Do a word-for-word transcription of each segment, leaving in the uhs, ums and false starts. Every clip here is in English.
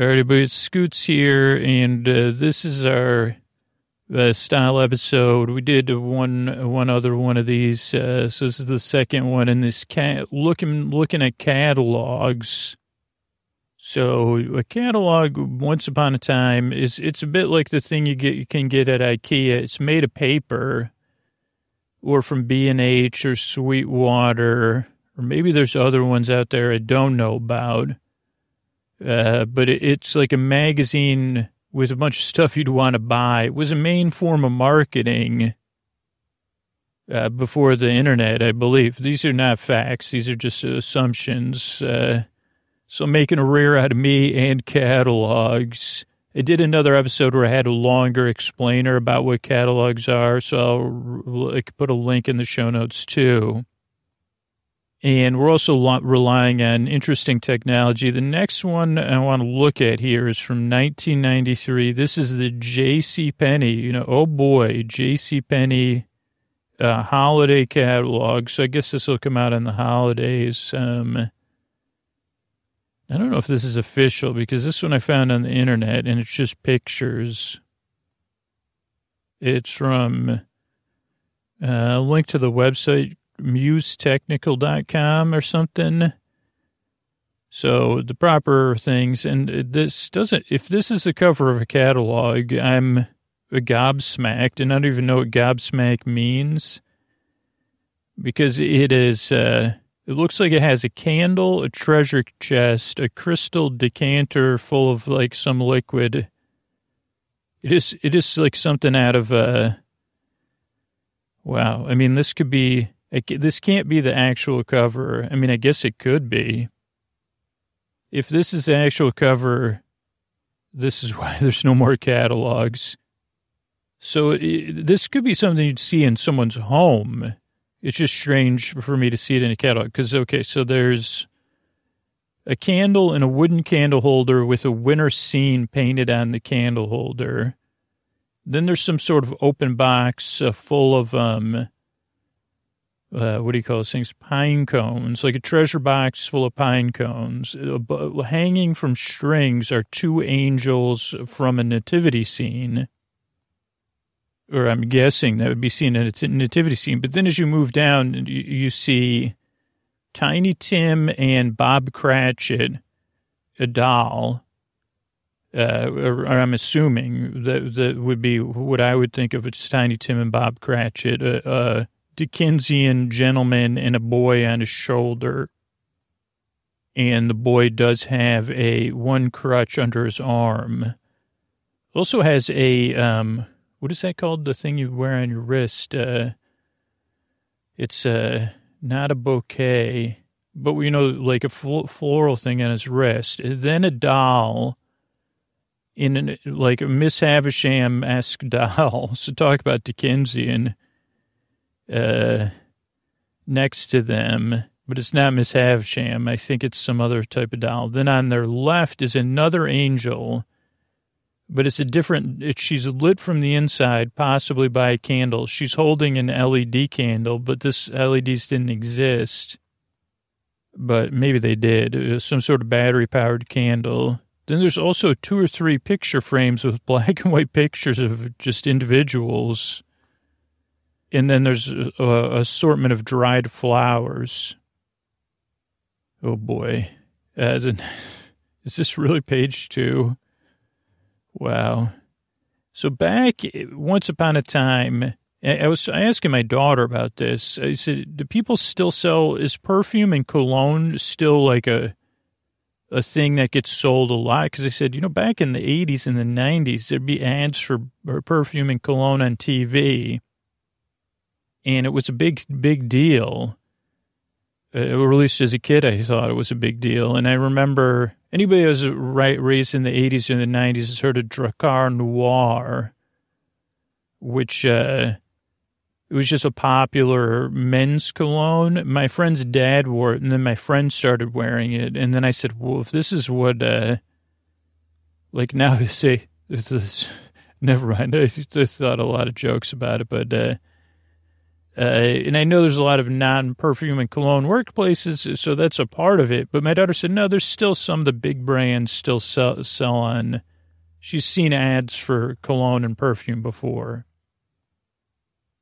All right, but it's Scoots here, and uh, this is our uh, style episode. We did one one other one of these, uh, so this is the second one. And this cat looking looking at catalogs. So a catalog, once upon a time, is it's a bit like the thing you get you can get at IKEA. It's made of paper, or from B and H or Sweetwater, or maybe there's other ones out there I don't know about. Uh, but it, it's like a magazine with a bunch of stuff you'd want to buy. It was a main form of marketing uh, before the internet, I believe. These are not facts. These are just assumptions. Uh, so making a rear out of me and catalogs. I did another episode where I had a longer explainer about what catalogs are, so I'll I could put a link in the show notes too. And we're also relying on interesting technology. The next one I want to look at here is from nineteen ninety-three. This is the JCPenney, you know, oh boy, JCPenney uh, holiday catalog. So I guess this will come out on the holidays. Um, I don't know if this is official because this one I found on the internet and it's just pictures. It's from a uh, link to the website, muse technical dot com or something. So the proper things, and this doesn't, if this is the cover of a catalog, I'm gobsmacked, and I don't even know what gobsmack means, because it is, uh, it looks like it has a candle, a treasure chest, a crystal decanter full of like some liquid. It is, it is like something out of, uh, wow. I mean, this could be, It, this can't be the actual cover. I mean, I guess it could be. If this is the actual cover, this is why there's no more catalogs. So it, this could be something you'd see in someone's home. It's just strange for me to see it in a catalog. Because, okay, so there's a candle and a wooden candle holder with a winter scene painted on the candle holder. Then there's some sort of open box uh, full of... um. Uh, what do you call those things? Pine cones, like a treasure box full of pine cones. Hanging from strings are two angels from a nativity scene. Or I'm guessing that would be seen in a nativity scene. But then as you move down, you, you see Tiny Tim and Bob Cratchit, a doll. Uh, or, or I'm assuming that, that would be what I would think of as Tiny Tim and Bob Cratchit, uh, uh Dickensian gentleman and a boy on his shoulder, and the boy does have a one crutch under his arm. Also has a um, what is that called? The thing you wear on your wrist. Uh, it's uh, not a bouquet, but you know, like a fl- floral thing on his wrist. And then a doll. In an, like a Miss Havisham-esque doll. So talk about Dickensian. Uh, next to them, but it's not Miss Havisham. I think it's some other type of doll. Then on their left is another angel, but it's a different, it, she's lit from the inside, possibly by a candle. She's holding an L E D candle, but this L E Ds didn't exist, but maybe they did. It was some sort of battery-powered candle. Then there's also two or three picture frames with black and white pictures of just individuals. And then there's an assortment of dried flowers. Oh, boy. Uh, then, is this really page two? Wow. So back once upon a time, I was I asking my daughter about this. I said, do people still sell, is perfume and cologne still like a a thing that gets sold a lot? Because I said, you know, back in the eighties and the nineties, there'd be ads for perfume and cologne on T V. And it was a big, big deal, uh, or at least as a kid, I thought it was a big deal. And I remember anybody who was right, raised in the eighties or the nineties has heard of Drakkar Noir, which uh, it was just a popular men's cologne. My friend's dad wore it, and then my friend started wearing it. And then I said, well, if this is what, uh, like now you say, this, never mind, I thought a lot of jokes about it, but... Uh, Uh, and I know there's a lot of non-perfume and cologne workplaces, so that's a part of it. But my daughter said, no, there's still some of the big brands still sell, sell on. She's seen ads for cologne and perfume before.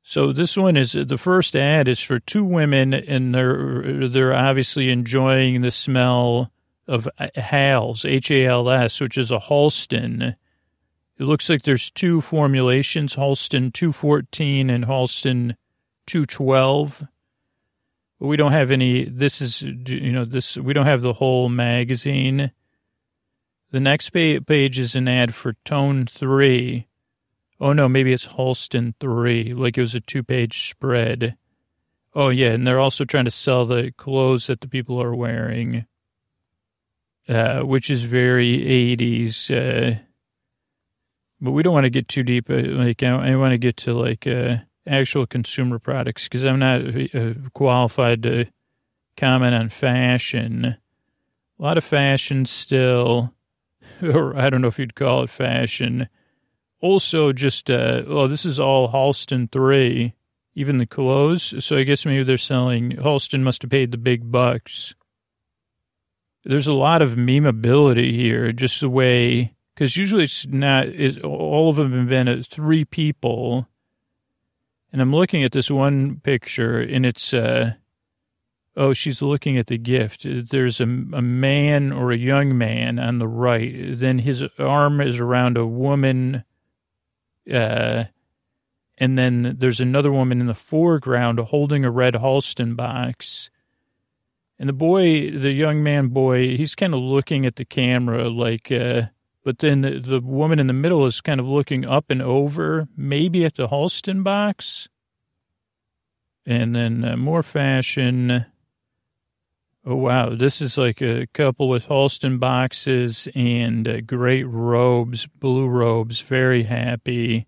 So this one is, the first ad is for two women, and they're, they're obviously enjoying the smell of Hals, H A L S, which is a Halston. It looks like there's two formulations, Halston two fourteen and Halston two twelve, but we don't have any, this is, you know, this, we don't have the whole magazine. The next page is an ad for Tone three. Oh, no, maybe it's Halston three, like it was a two-page spread. Oh, yeah, and they're also trying to sell the clothes that the people are wearing, uh, which is very eighties, uh, but we don't want to get too deep. Like, I, I want to get to, like, uh, actual consumer products, because I'm not uh, qualified to comment on fashion. A lot of fashion still, or I don't know if you'd call it fashion. Also just, uh, oh, this is all Halston three, even the clothes. So I guess maybe they're selling, Halston must have paid the big bucks. There's a lot of memeability here, just the way, because usually it's not, it's, all of them have been uh, three people. And I'm looking at this one picture, and it's, uh, oh, she's looking at the gift. There's a, a man or a young man on the right. Then his arm is around a woman. Uh, and then there's another woman in the foreground holding a red Halston box. And the boy, the young man boy, he's kind of looking at the camera like, uh, but then the, the woman in the middle is kind of looking up and over, maybe at the Halston box. And then uh, more fashion. Oh, wow. This is like a couple with Halston boxes and uh, great robes, blue robes, very happy.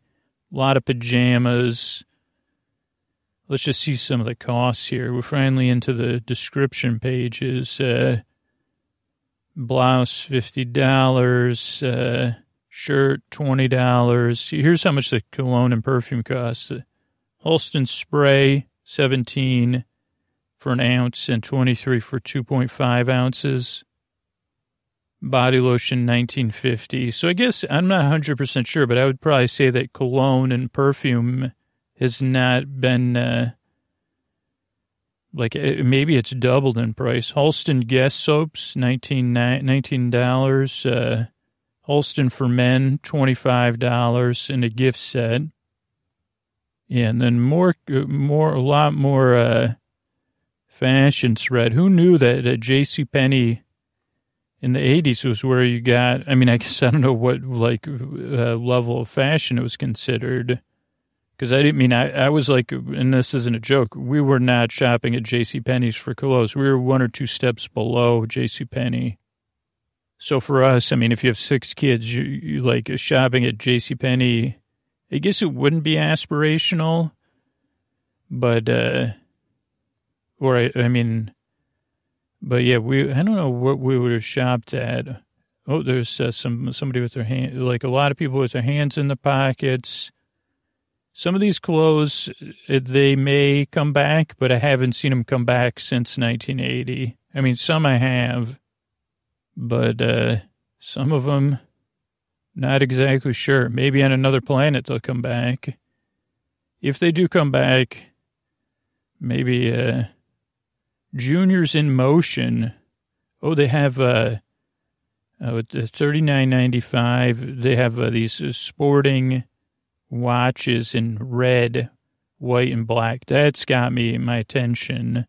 A lot of pajamas. Let's just see some of the costs here. We're finally into the description pages. Uh Blouse, fifty dollars, uh, shirt, twenty dollars. Here's how much the cologne and perfume costs. Halston spray, seventeen dollars for an ounce and twenty-three dollars for two point five ounces. Body lotion, nineteen fifty. So I guess I'm not one hundred percent sure, but I would probably say that cologne and perfume has not been... Uh, Like, maybe it's doubled in price. Halston guest soaps, nineteen dollars. Uh, Halston for men, twenty-five dollars in a gift set. Yeah, and then more, more, a lot more uh, fashion thread. Who knew that uh, JCPenney in the eighties was where you got, I mean, I guess I don't know what, like, uh, level of fashion it was considered. Because I didn't mean, I, I was like, and this isn't a joke, we were not shopping at JCPenney's for clothes. We were one or two steps below JCPenney. So for us, I mean, if you have six kids, you, you like shopping at JCPenney, I guess it wouldn't be aspirational. But, uh, or I, I mean, but yeah, we, I don't know what we would have shopped at. Oh, there's uh, some somebody with their hand, like a lot of people with their hands in the pockets. Some of these clothes, they may come back, but I haven't seen them come back since nineteen eighty. I mean, some I have, but uh, some of them, not exactly sure. Maybe on another planet they'll come back. If they do come back, maybe uh, Juniors in Motion. Oh, they have... Uh, uh, thirty-nine ninety-five. They have uh, these uh, sporting... watches in red, white, and black. That's got me, my attention.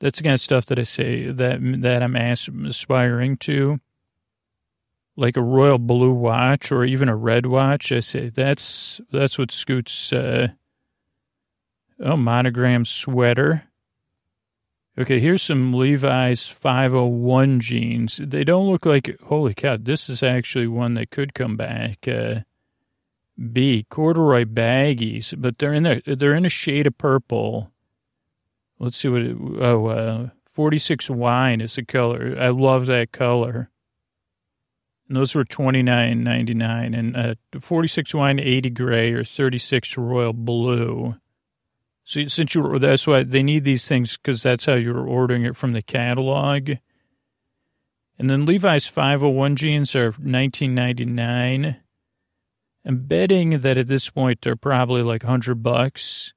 That's the kind of stuff that I say that that I'm aspiring to. Like a royal blue watch or even a red watch, I say that's that's what Scoots, uh, oh, monogram sweater. Okay, here's some Levi's five oh one jeans. They don't look like, holy cow, this is actually one that could come back, uh, B, corduroy baggies, but they're in there. They're in a shade of purple. Let's see what. It, oh, uh, forty-six wine is the color. I love that color. And those were twenty-nine ninety-nine, and uh, forty-six wine eighty gray or thirty-six royal blue. So since you were, that's why they need these things, because that's how you're ordering it from the catalog. And then Levi's five oh one jeans are nineteen ninety-nine. I'm betting that at this point they're probably like one hundred bucks.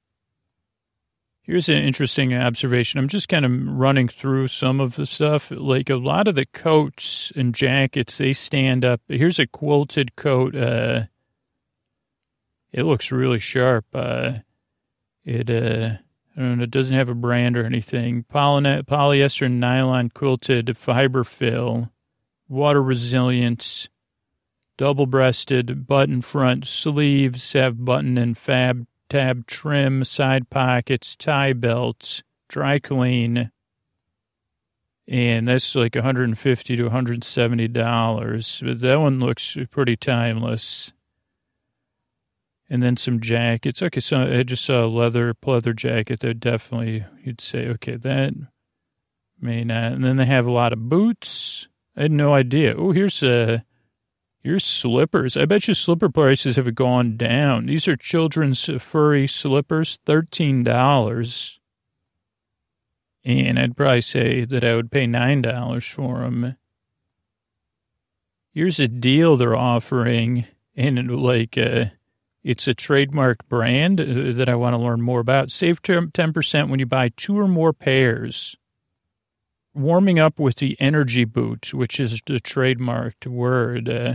Here's an interesting observation. I'm just kind of running through some of the stuff. Like a lot of the coats and jackets, they stand up. Here's a quilted coat. Uh, it looks really sharp. Uh, it uh, I don't know, it doesn't have a brand or anything. Poly- polyester nylon quilted fiber fill, water resilience, double-breasted button front sleeves have button and fab tab trim, side pockets, tie belts, dry clean, and that's like one hundred fifty dollars to one hundred seventy dollars. But that one looks pretty timeless. And then some jackets. Okay, so I just saw a leather pleather jacket that definitely you'd say, okay, that may not. And then they have a lot of boots. I had no idea. Oh, here's a... Your slippers. I bet you slipper prices have gone down. These are children's furry slippers, thirteen dollars. And I'd probably say that I would pay nine dollars for them. Here's a deal they're offering. And it, like, uh, it's a trademark brand uh, that I want to learn more about. Save ten percent when you buy two or more pairs. Warming up with the energy boot, which is the trademarked word. Uh,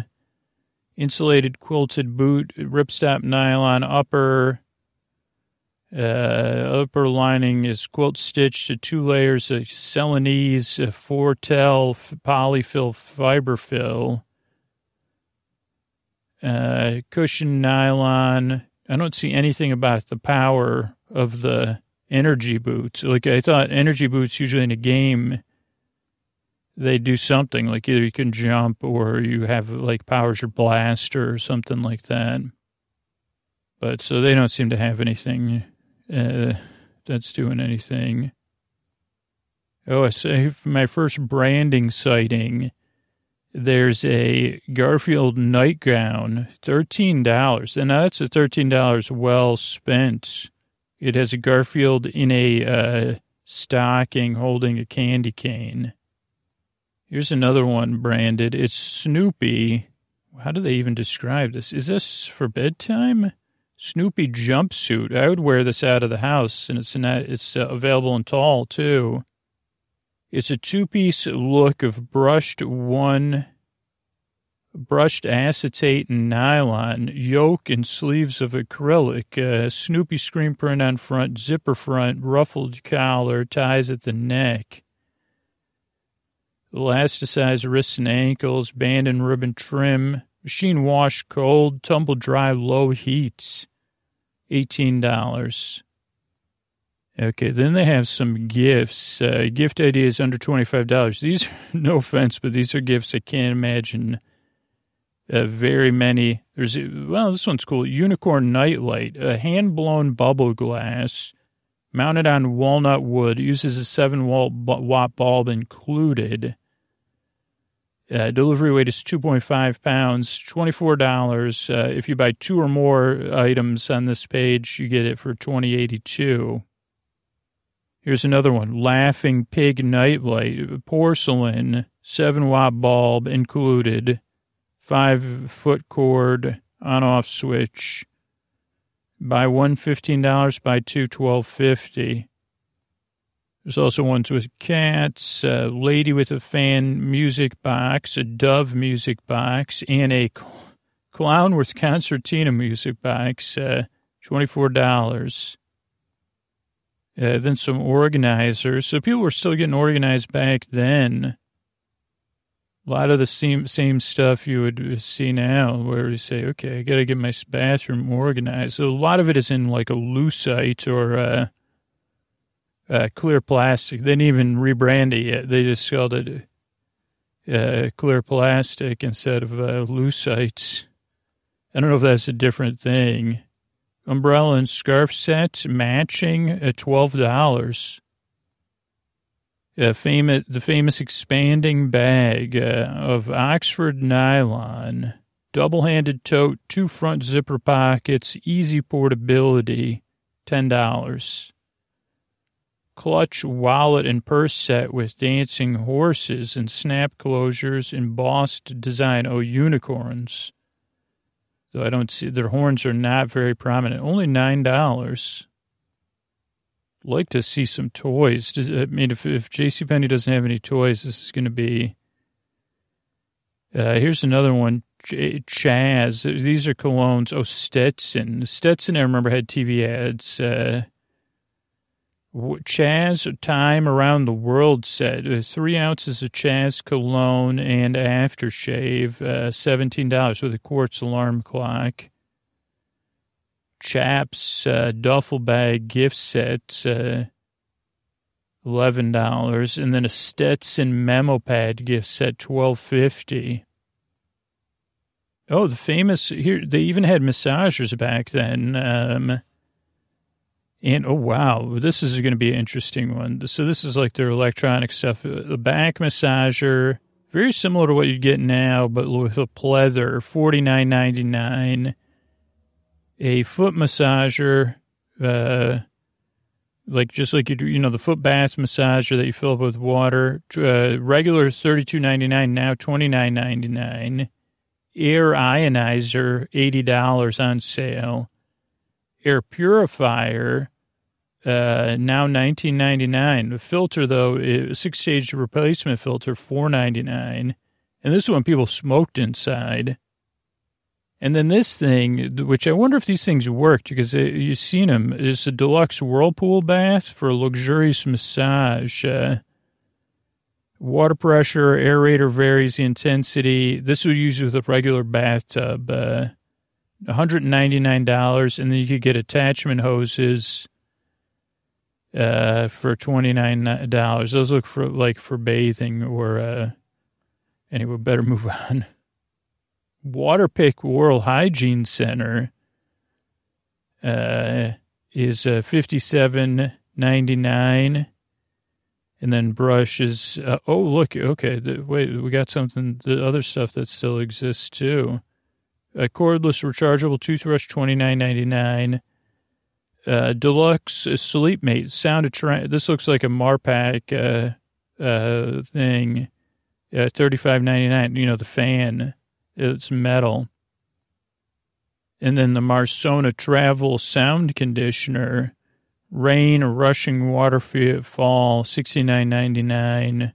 Insulated quilted boot, ripstop nylon upper. Uh, upper lining is quilt stitched to two layers of Celanese, Fortrel, polyfill, fiber fill. Uh, cushion nylon. I don't see anything about the power of the energy boots. Like I thought, energy boots usually in a game. They do something, like either you can jump or you have, like, powers your blaster or something like that. But so they don't seem to have anything uh, that's doing anything. Oh, I say my first branding sighting, there's a Garfield nightgown, thirteen dollars. And now that's a thirteen dollars well spent. It has a Garfield in a uh, stocking holding a candy cane. Here's another one branded. It's Snoopy. How do they even describe this? Is this for bedtime? Snoopy jumpsuit. I would wear this out of the house, and it's not, it's uh, available in tall, too. It's a two-piece look of brushed one, brushed acetate and nylon, yoke and sleeves of acrylic, uh, Snoopy screen print on front, zipper front, ruffled collar, ties at the neck. Elasticized wrists and ankles, band and ribbon trim, machine wash cold, tumble dry, low heat, eighteen dollars. Okay, then they have some gifts. Uh, gift ideas under twenty-five dollars. These, no offense, but these are gifts I can't imagine uh, very many. There's, well, this one's cool. Unicorn nightlight, a hand-blown bubble glass, mounted on walnut wood, uses a seven watt bulb included. Uh, delivery weight is two point five pounds, twenty-four dollars. Uh, if you buy two or more items on this page, you get it for twenty dollars and eighty-two cents. Here's another one, Laughing Pig Nightlight, porcelain, seven watt bulb included, five foot cord, on-off switch. Buy one, fifteen dollars. Buy two, twelve fifty. There's also ones with cats, a lady with a fan music box, a dove music box, and a cl- clown with concertina music box, uh, twenty-four dollars. Uh, then some organizers. So people were still getting organized back then. A lot of the same, same stuff you would see now where you say, okay, I got to get my bathroom organized. So a lot of it is in like a Lucite or a, a clear plastic. They didn't even rebrand it yet. They just called it uh, clear plastic instead of uh, Lucite. I don't know if that's a different thing. Umbrella and scarf sets matching at twelve dollars. Uh, famous, the famous expanding bag uh, of Oxford nylon, double-handed tote, two front zipper pockets, easy portability, ten dollars. Clutch wallet and purse set with dancing horses and snap closures embossed design. Oh, unicorns. Though I don't see, their horns are not very prominent. Only nine dollars. Like to see some toys. Does, I mean, if, if JCPenney doesn't have any toys, this is going to be... Uh, here's another one. Ch- Chaz. These are colognes. Oh, Stetson. Stetson, I remember, had T V ads. Uh, Chaz Time Around the World set. Uh, three ounces of Chaz cologne and aftershave. Uh, seventeen dollars with a quartz alarm clock. Chaps uh, duffel bag gift set, uh, eleven dollars, and then a Stetson memo pad gift set, twelve fifty. Oh, the famous here, they even had massagers back then. Um, and oh wow, this is going to be an interesting one. So this is like their electronic stuff, a back massager, very similar to what you'd get now, but with a pleather, forty-nine ninety-nine. A foot massager, uh, like just like you do, you know, the foot bath massager that you fill up with water. Uh, regular thirty-two ninety-nine, now twenty-nine ninety-nine. Air ionizer, eighty dollars on sale. Air purifier, uh, now nineteen ninety-nine. The filter though, six-stage replacement filter, four ninety-nine. And this is when people smoked inside. And then this thing, which I wonder if these things worked, because you've seen them. It's a deluxe whirlpool bath for a luxurious massage. Uh, water pressure, aerator varies the intensity. This was usually with a regular bathtub. Uh, one hundred ninety-nine dollars, and then you could get attachment hoses uh, for twenty-nine dollars. Those look for like for bathing or, uh, anyway, better move on. Waterpik Oral Hygiene Center uh, is uh, fifty-seven ninety-nine, and then brushes. Uh, oh, look, okay, the, wait, we got something. The other stuff that still exists too: a cordless rechargeable toothbrush, twenty-nine ninety-nine. Uh, deluxe Sleepmate sound attract. This looks like a Marpak uh, uh, thing. Uh, thirty-five ninety-nine. You know, the fan. It's metal. And then the Marsona Travel Sound Conditioner, rain or rushing waterfall, sixty-nine ninety-nine.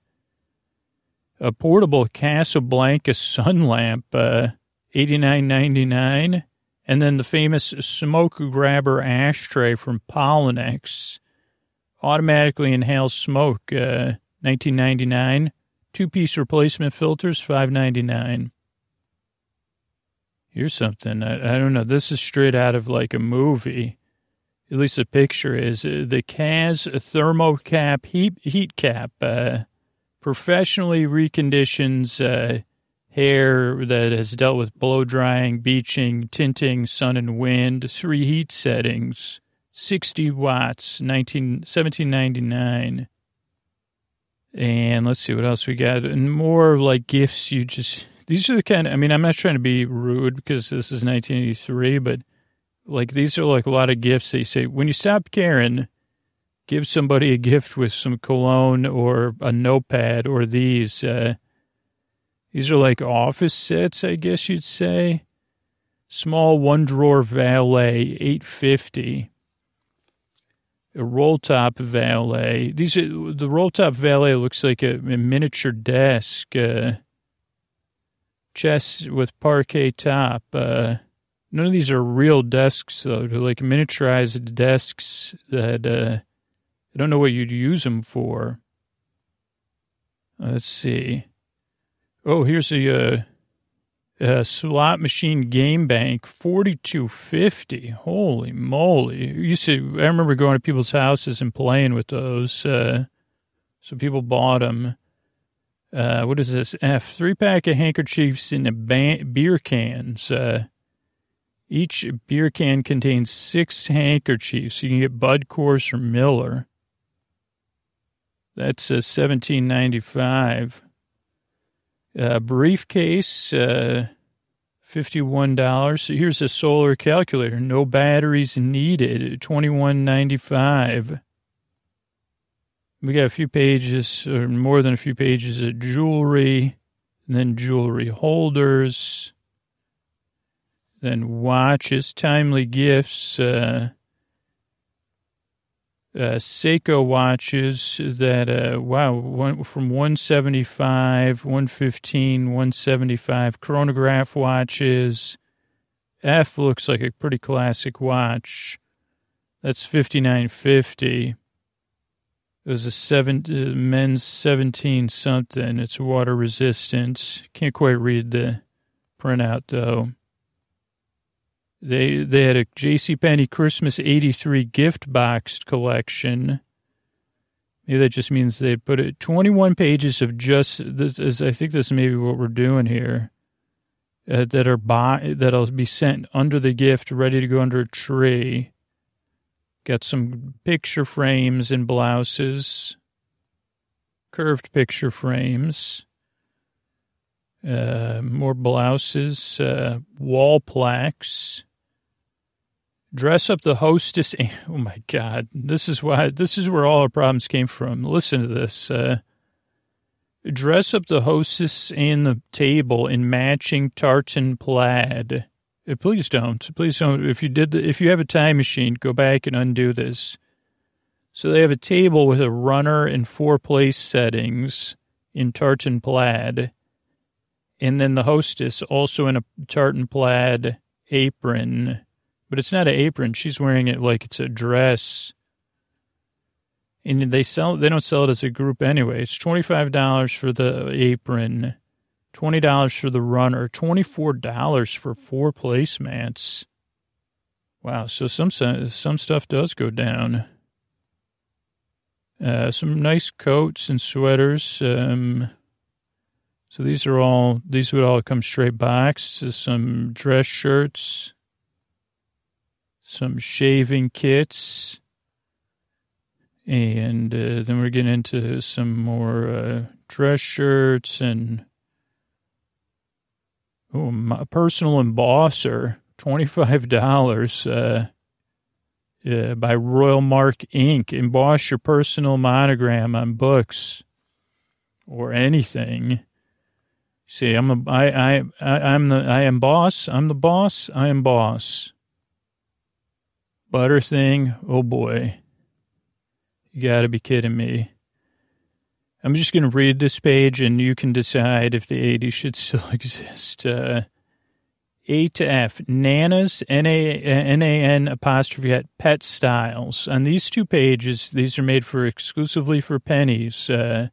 A portable Casablanca sun lamp, uh, eighty-nine ninety-nine. And then the famous smoke grabber ashtray from Pollinex, automatically inhales smoke, uh, nineteen ninety-nine. Two-piece replacement filters, five ninety-nine. Here's something, I, I don't know, this is straight out of like a movie, at least the picture is, uh, the Chaz Thermocap heat, heat cap, uh, professionally reconditions uh, hair that has dealt with blow drying, beaching, tinting, sun and wind, three heat settings, sixty watts, seventeen ninety-nine. And let's see what else we got, and more like gifts you just... These are the kind of, I mean, I'm not trying to be rude because this is nineteen eighty-three, but like these are like a lot of gifts. They say, when you stop caring, give somebody a gift with some cologne or a notepad or these. Uh, these are like office sets, I guess you'd say. Small one drawer valet, eight fifty. A roll top valet. These are, the roll top valet looks like a, a miniature desk. Uh, Chest with parquet top. Uh, none of these are real desks, though. They're like miniaturized desks that uh, I don't know what you'd use them for. Let's see. Oh, here's a, uh, a slot machine game bank, forty-two fifty. Holy moly! You see, I remember going to people's houses and playing with those. Uh, so people bought them. Uh, what is this? F three pack of handkerchiefs in a ba- beer cans. Uh, each beer can contains six handkerchiefs. You can get Bud, Coors, or Miller. That's a uh, seventeen ninety five. Uh, briefcase, uh, fifty-one dollars. So here's a solar calculator. No batteries needed. twenty-one ninety-five. We got a few pages, or more than a few pages of jewelry, and then jewelry holders, then watches, timely gifts, uh, uh, Seiko watches that, uh, wow, one, from one seventy-five, one fifteen, one seventy-five, chronograph watches. F looks like a pretty classic watch. That's fifty-nine fifty. It was a seven, uh, men's seventeen-something. It's water resistant. Can't quite read the printout, though. They they had a JCPenney Christmas eighty-three gift box collection. Maybe that just means they put it, twenty-one pages of just, this is, I think this may be what we're doing here, uh, that are by, that'll be sent under the gift, ready to go under a tree. Got some picture frames and blouses, curved picture frames, uh, more blouses, uh, wall plaques. Dress up the hostess. Oh my God, this is why, this is where all our problems came from. Listen to this. Uh, dress up the hostess and the table in matching tartan plaid. Please don't. Please don't. If you did, the, if you have a time machine, go back and undo this. So they have a table with a runner and four place settings in tartan plaid, and then the hostess also in a tartan plaid apron, but it's not an apron. She's wearing it like it's a dress. And they sell. They don't sell it as a group anyway. It's twenty-five dollars for the apron. twenty dollars for the runner, twenty-four dollars for four placemats. Wow, so some some stuff does go down. Uh, some nice coats and sweaters. Um, so these are all, these would all come straight boxed. Some dress shirts, some shaving kits, and uh, then we're getting into some more uh, dress shirts and. Oh, my personal embosser, twenty-five dollars uh, yeah, by Royal Mark Incorporated. Emboss your personal monogram on books or anything. See, I'm a, I, I, I, I'm the, I am boss. I'm the boss. I am boss. Butter thing. Oh boy, you gotta be kidding me. I'm just going to read this page, and you can decide if the eighties should still exist. Uh, A to F, Nana's, N A N apostrophe at Pet Styles. On these two pages, these are made for exclusively for pennies. Uh,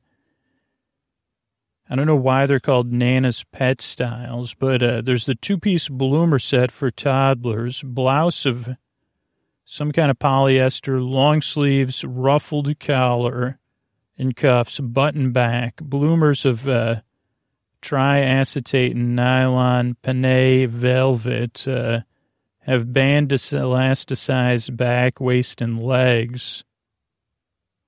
I don't know why they're called Nana's Pet Styles, but uh, there's the two-piece bloomer set for toddlers, blouse of some kind of polyester, long sleeves, ruffled collar, and cuffs, button back, bloomers of uh, triacetate and nylon, panne, velvet, uh, have band elasticized back, waist, and legs.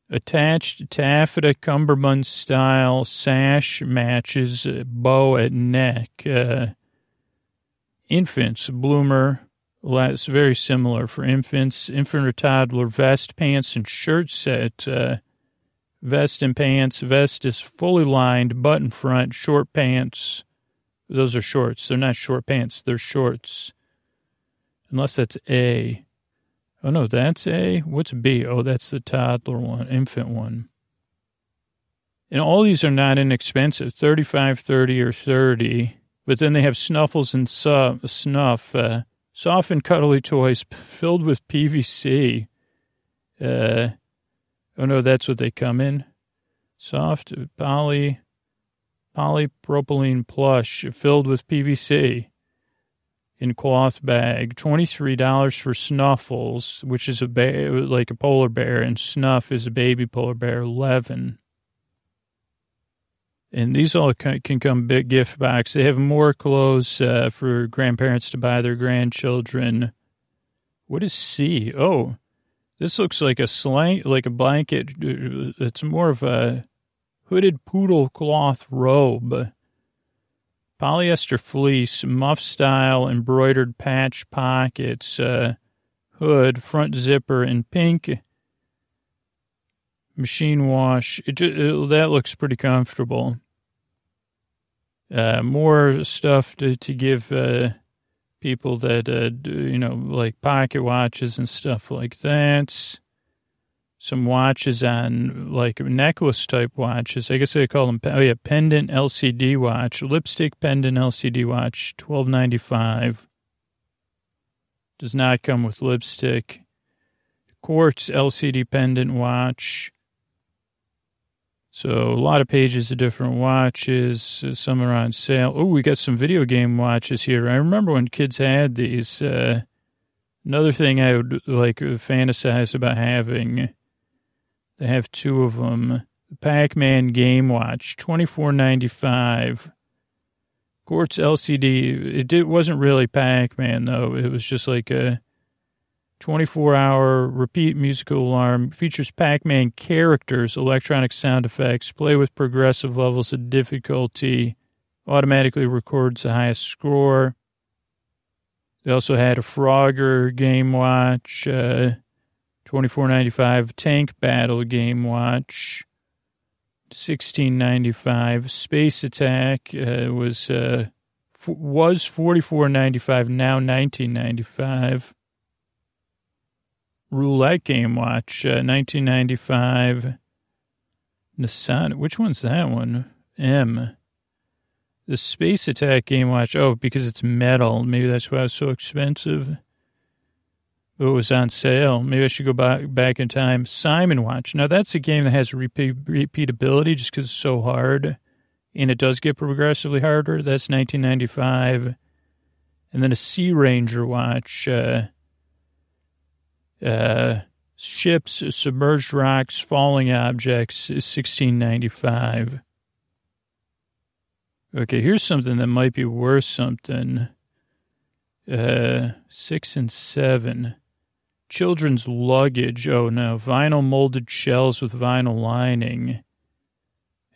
Attached taffeta cummerbund style sash matches bow at neck. Uh, infants, bloomer, that's very similar for infants, infant or toddler vest, pants, and shirt set. Uh, Vest and pants. Vest is fully lined, button front, short pants. Those are shorts. They're not short pants. They're shorts. Unless that's A. Oh, no, that's A. What's B? Oh, that's the toddler one, infant one. And all these are not inexpensive, thirty-five, thirty, or thirty. But then they have snuffles and su- snuff, uh, soft and cuddly toys filled with P V C. Uh... Oh, no, that's what they come in. Soft poly, polypropylene plush filled with P V C in cloth bag. twenty-three dollars for snuffles, which is a ba- like a polar bear, and snuff is a baby polar bear, eleven dollars. And these all can come big gift box. They have more clothes uh, for grandparents to buy their grandchildren. What is C? Oh. This looks like a slang, like a blanket. It's more of a hooded poodle cloth robe. polyester fleece, muff-style, embroidered patch pockets, uh, hood, front zipper in pink, machine wash. It, just, it that looks pretty comfortable. Uh, more stuff to, to give uh, people that, uh, do, you know, like pocket watches and stuff like that. Some watches on, like, necklace-type watches. I guess they call them, oh, yeah, pendant L C D watch. Lipstick pendant L C D watch, twelve ninety-five. Does not come with lipstick. Quartz L C D pendant watch. So a lot of pages of different watches. Some are on sale. Oh, we got some video game watches here. I remember when kids had these. Uh, another thing I would, like, fantasize about having... They have two of them. The Pac-Man Game Watch, twenty-four ninety-five. Quartz L C D. It did, wasn't really Pac-Man, though. It was just like a twenty-four hour repeat musical alarm. Features Pac-Man characters, electronic sound effects, play with progressive levels of difficulty, automatically records the highest score. They also had a Frogger Game Watch, uh... twenty-four ninety-five, Tank Battle Game Watch, sixteen ninety-five. Space Attack uh, was uh, f- was forty-four ninety-five, now nineteen ninety-five. Roulette Game Watch, uh, nineteen ninety-five. Nissan, which one's that one? M. The Space Attack Game Watch, oh, because it's metal. Maybe that's why it's so expensive. It was on sale. Maybe I should go back, back in time. Simon Watch. Now, that's a game that has repeat, repeatability just because it's so hard, and it does get progressively harder. That's nineteen ninety-five. And then a Sea Ranger Watch. Uh, uh, ships, submerged rocks, falling objects, sixteen ninety-five. Okay, here's something that might be worth something. Uh, six and seven. Children's luggage. Oh, no. Vinyl molded shells with vinyl lining.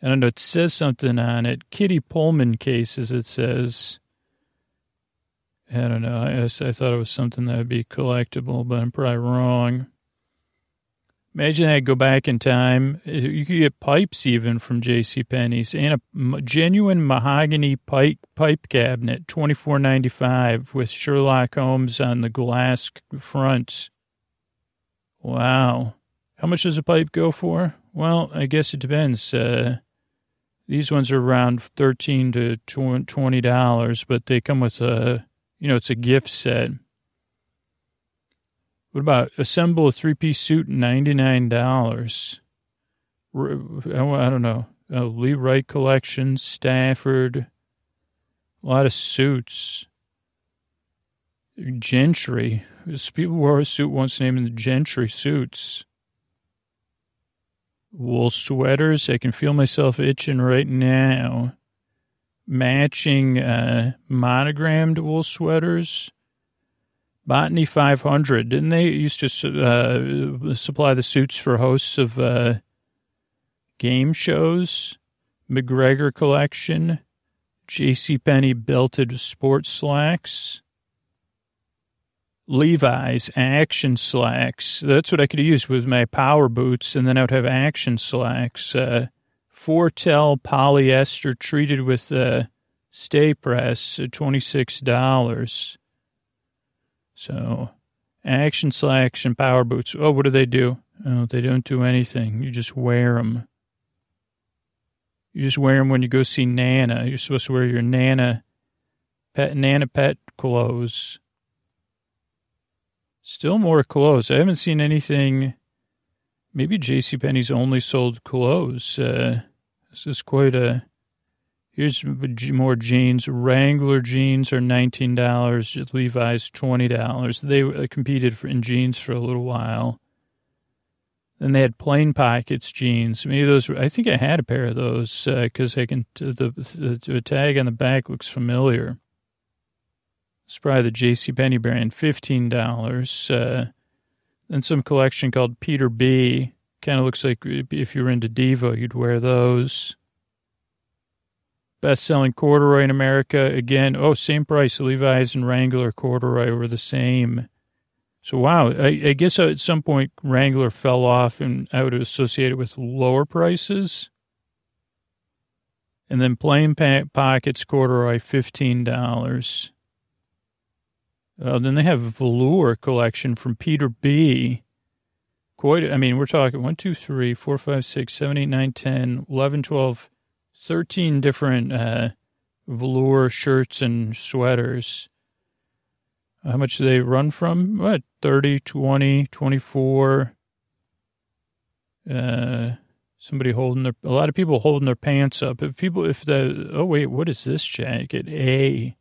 I don't know. It says something on it. Kitty Pullman cases, it says. I don't know. I, I thought it was something that would be collectible, but I'm probably wrong. Imagine I go back in time. You could get pipes even from JCPenney's, and a genuine mahogany pipe pipe cabinet, twenty-four ninety-five, with Sherlock Holmes on the glass front. Wow. How much does a pipe go for? Well, I guess it depends. Uh, these ones are around thirteen to twenty dollars, but they come with a, you know, it's a gift set. What about assemble a three-piece suit, ninety-nine dollars? I don't know. Uh, Lee Wright Collection, Stafford, a lot of suits. Gentry. There's people wore a suit once named the Gentry suits. Wool sweaters. I can feel myself itching right now. Matching uh, monogrammed wool sweaters. Botany five hundred, didn't they used to uh, supply the suits for hosts of uh, game shows? McGregor Collection, JCPenney belted sports slacks, Levi's action slacks. That's what I could use with my power boots, and then I would have action slacks. Uh, Fortrel polyester treated with uh, Stay Press, twenty-six dollars. So, action slacks and power boots. Oh, what do they do? Oh, they don't do anything. You just wear them. You just wear them when you go see Nana. You're supposed to wear your Nana pet, Nana pet clothes. Still more clothes. I haven't seen anything. Maybe JCPenney's only sold clothes. Uh, this is quite a... Here's more jeans. Wrangler jeans are nineteen dollars. Levi's, twenty dollars. They competed for, in jeans for a little while. Then they had plain pockets jeans. Maybe those were, I think I had a pair of those because uh, I can. T- the, the, the tag on the back looks familiar. It's probably the JCPenney brand, fifteen dollars. Uh, then some collection called Peter B. Kind of looks like if you were into Devo, you'd wear those. Best-selling corduroy in America. Again, oh, same price. Levi's and Wrangler corduroy were the same. So, wow, I, I guess at some point Wrangler fell off, and I would associate it with lower prices. And then plain pa- pockets corduroy, fifteen dollars. Uh, then they have a velour collection from Peter B. Quite, I mean, we're talking one, two, three, four, five, six, seven, eight, nine, ten, eleven, twelve, thirteen different uh, velour shirts and sweaters. How much do they run from? What, thirty, twenty, twenty-four? Uh, somebody holding their, a lot of people holding their pants up. If people, if the, oh, wait, what is this jacket? A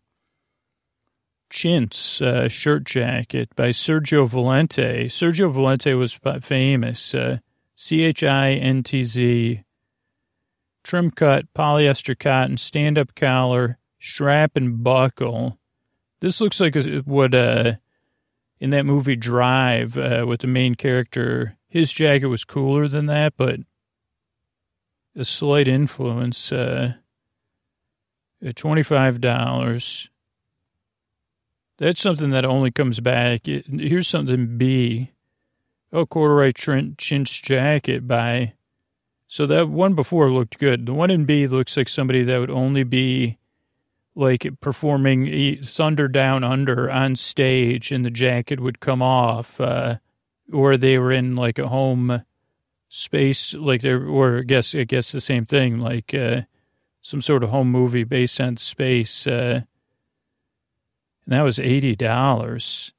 chintz uh, shirt jacket by Sergio Valente. Sergio Valente was famous. Uh, C H I N T Z. Trim cut, polyester cotton, stand-up collar, strap and buckle. This looks like what, uh, in that movie Drive, uh, with the main character, his jacket was cooler than that, but a slight influence, uh, twenty-five dollars. That's something that only comes back. Here's something B. Oh, corduroy chintz jacket by, so that one before looked good. The one in B looks like somebody that would only be like performing Thunder Down Under on stage, and the jacket would come off, uh, or they were in like a home space, like they or I guess, I guess the same thing, like, uh, some sort of home movie based on space. Uh, and that was eighty dollars.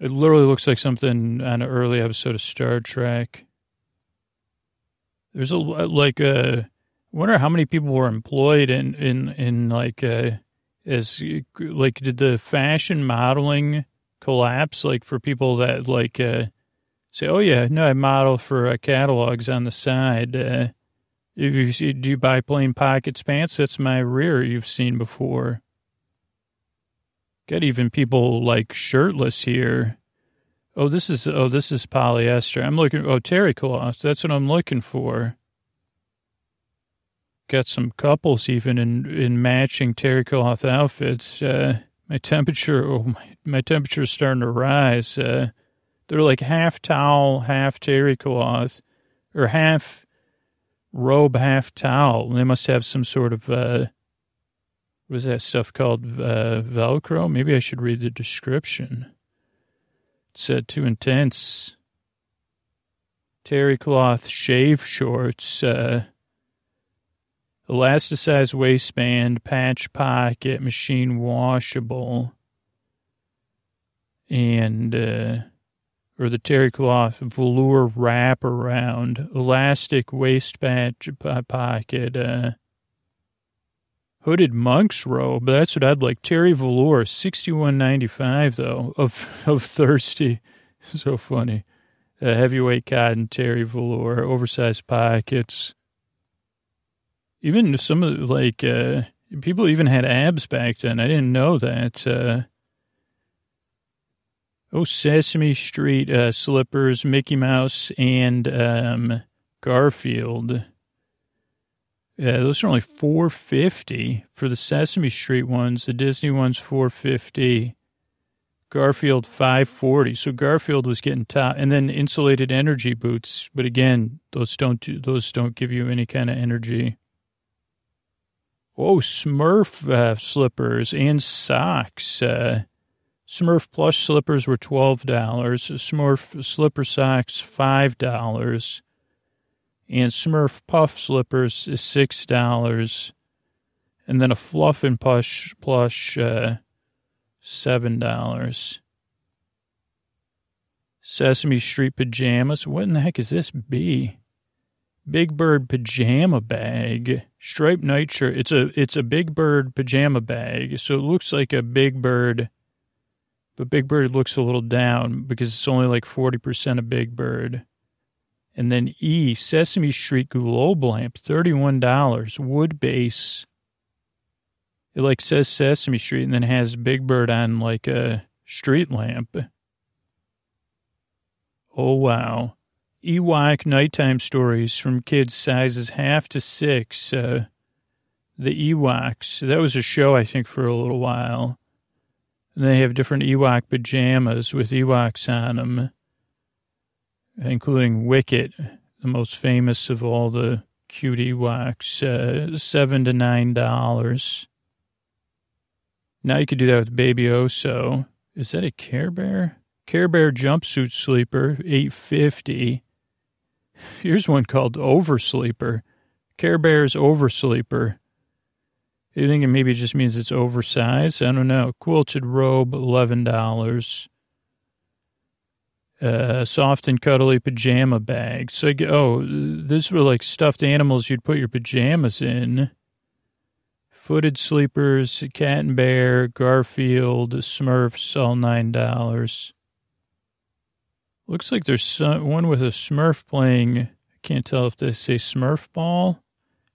It literally looks like something on an early episode of Star Trek. There's a, like, uh, I wonder how many people were employed in, in, in like, uh, as, like, did the fashion modeling collapse? Like, for people that, like, uh, say, oh, yeah, no, I model for uh, catalogs on the side. Uh, if you see, do you buy plain pockets pants? That's my rear you've seen before. Got even people, like, shirtless here. Oh, this is, oh, this is polyester. I'm looking, oh, terry cloth. That's what I'm looking for. Got some couples even in, in matching terry cloth outfits. Uh, my temperature, oh, my, my temperature is starting to rise. Uh, they're like half towel, half terry cloth, or half robe, half towel. They must have some sort of, uh, what is that stuff called? Uh, Velcro? Maybe I should read the description. It said too intense. Terry cloth shave shorts, uh, elasticized waistband, patch pocket, machine washable, and, uh, or the terry cloth velour wrap around, elastic waist patch pocket, uh, hooded monk's robe. That's what I'd like. Terry velour, sixty-one ninety-five though, of, of thirsty. So funny. Uh, heavyweight cotton, terry velour, oversized pockets. Even some of the, like, uh, people even had abs back then. I didn't know that. Uh, oh, Sesame Street uh, slippers, Mickey Mouse, and um, Garfield. Yeah, those are only four fifty for the Sesame Street ones. The Disney ones, four fifty. Garfield, five forty. So Garfield was getting top, and then insulated energy boots. But again, those don't do, those don't give you any kind of energy. Oh, Smurf uh, slippers and socks. Uh, Smurf plush slippers were twelve dollars. Smurf slipper socks, five dollars. And Smurf puff slippers is six dollars. And then a fluff and plush, plush uh, seven dollars. Sesame Street pajamas. What in the heck is this B? Big Bird pajama bag, striped nightshirt. It's a it's a Big Bird pajama bag, so it looks like a Big Bird, but Big Bird looks a little down because it's only like forty percent of Big Bird. And then E, Sesame Street globe lamp, thirty-one dollars, wood base. It like says Sesame Street and then has Big Bird on like a street lamp. Oh, wow. Ewok nighttime stories from kids sizes half to six. Uh, the Ewoks. That was a show, I think, for a little while. And they have different Ewok pajamas with Ewoks on them, including Wicket, the most famous of all the cute Ewoks, uh, seven to nine dollars. Now you could do that with Baby Oso. Is that a Care Bear? Care Bear jumpsuit sleeper, eight fifty. Here's one called Oversleeper. Care Bear's Oversleeper. You think it maybe just means it's oversized? I don't know. Quilted robe, eleven dollars. Uh, soft and cuddly pajama bags. So, oh, these were like stuffed animals you'd put your pajamas in. Footed sleepers, cat and bear, Garfield, Smurfs, all nine dollars. Looks like there's some, one with a Smurf playing. I can't tell if they say Smurf ball.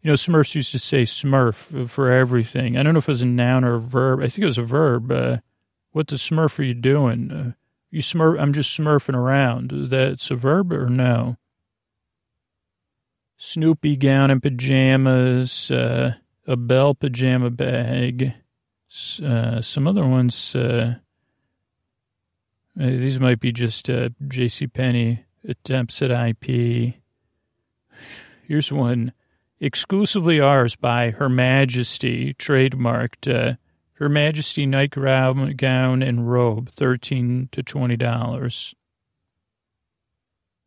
You know, Smurfs used to say Smurf for everything. I don't know if it was a noun or a verb. I think it was a verb. Uh, what the Smurf are you doing? Uh, you Smurf? I'm just smurfing around. That's a verb or no? Snoopy gown and pajamas, uh, a bell pajama bag, uh, some other ones. Uh, these might be just uh, JCPenney attempts at I P. Here's one. Exclusively ours by Her Majesty, trademarked uh, Her Majesty nightgown gown and robe, thirteen to twenty dollars.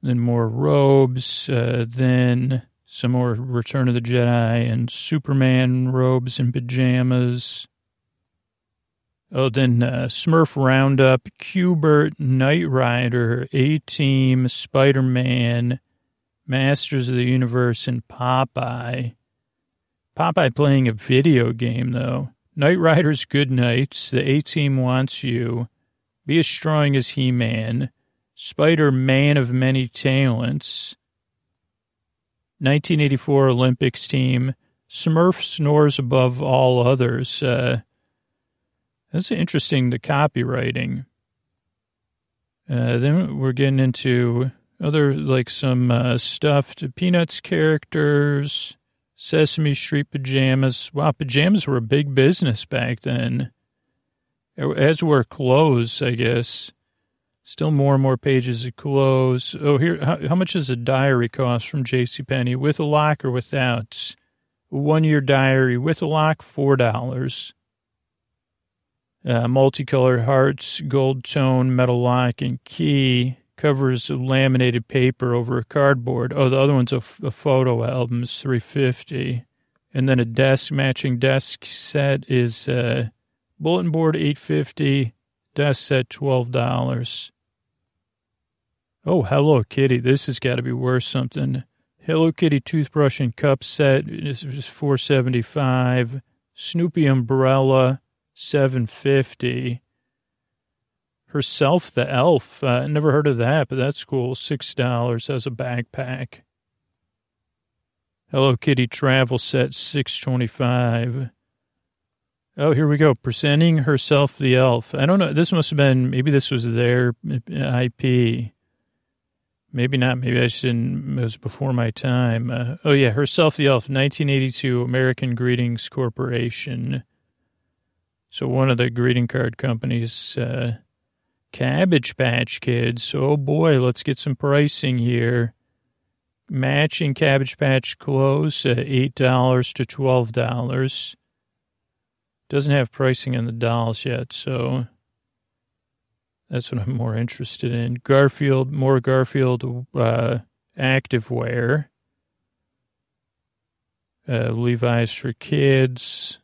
Then more robes, uh, then some more Return of the Jedi and Superman robes and pajamas. Oh, then uh, Smurf Roundup, Q-Bert, Knight Rider, A-Team, Spider-Man, Masters of the Universe, and Popeye. Popeye playing a video game, though. Knight Rider's Good Nights. The A-Team Wants You. Be as strong as He-Man. Spider-Man of Many Talents. nineteen eighty-four Olympics team. Smurf snores above all others. Uh, that's interesting, the copywriting. Uh, then we're getting into other, like, some uh, stuffed Peanuts characters, Sesame Street pajamas. Wow, pajamas were a big business back then, as were clothes, I guess. Still more and more pages of clothes. Oh, here, how, how much does a diary cost from JCPenney, with a lock or without? A one-year diary with a lock, four dollars. Uh, multicolored hearts, gold tone, metal lock, and key. Covers of laminated paper over a cardboard. Oh, the other one's a, f- a photo album, is three fifty. And then a desk, matching desk set is uh, bulletin board, eight fifty, desk set, twelve dollars. Oh, Hello Kitty. This has got to be worth something. Hello Kitty toothbrush and cup set is four seventy-five. Snoopy umbrella, seven fifty. Herself the Elf. Uh, never heard of that, but that's cool. six dollars as a backpack. Hello Kitty travel set, six twenty-five. Oh, here we go. Presenting Herself the Elf. I don't know. This must have been, maybe this was their I P. Maybe not. Maybe I just didn't. It was before my time. Uh, oh, yeah. Herself the Elf, nineteen eighty-two, American Greetings Corporation. So one of the greeting card companies. Uh, Cabbage Patch Kids. Oh, boy, let's get some pricing here. Matching Cabbage Patch clothes, uh, eight dollars to twelve dollars. Doesn't have pricing on the dolls yet, so that's what I'm more interested in. Garfield, more Garfield uh, activewear. Uh, Levi's for kids.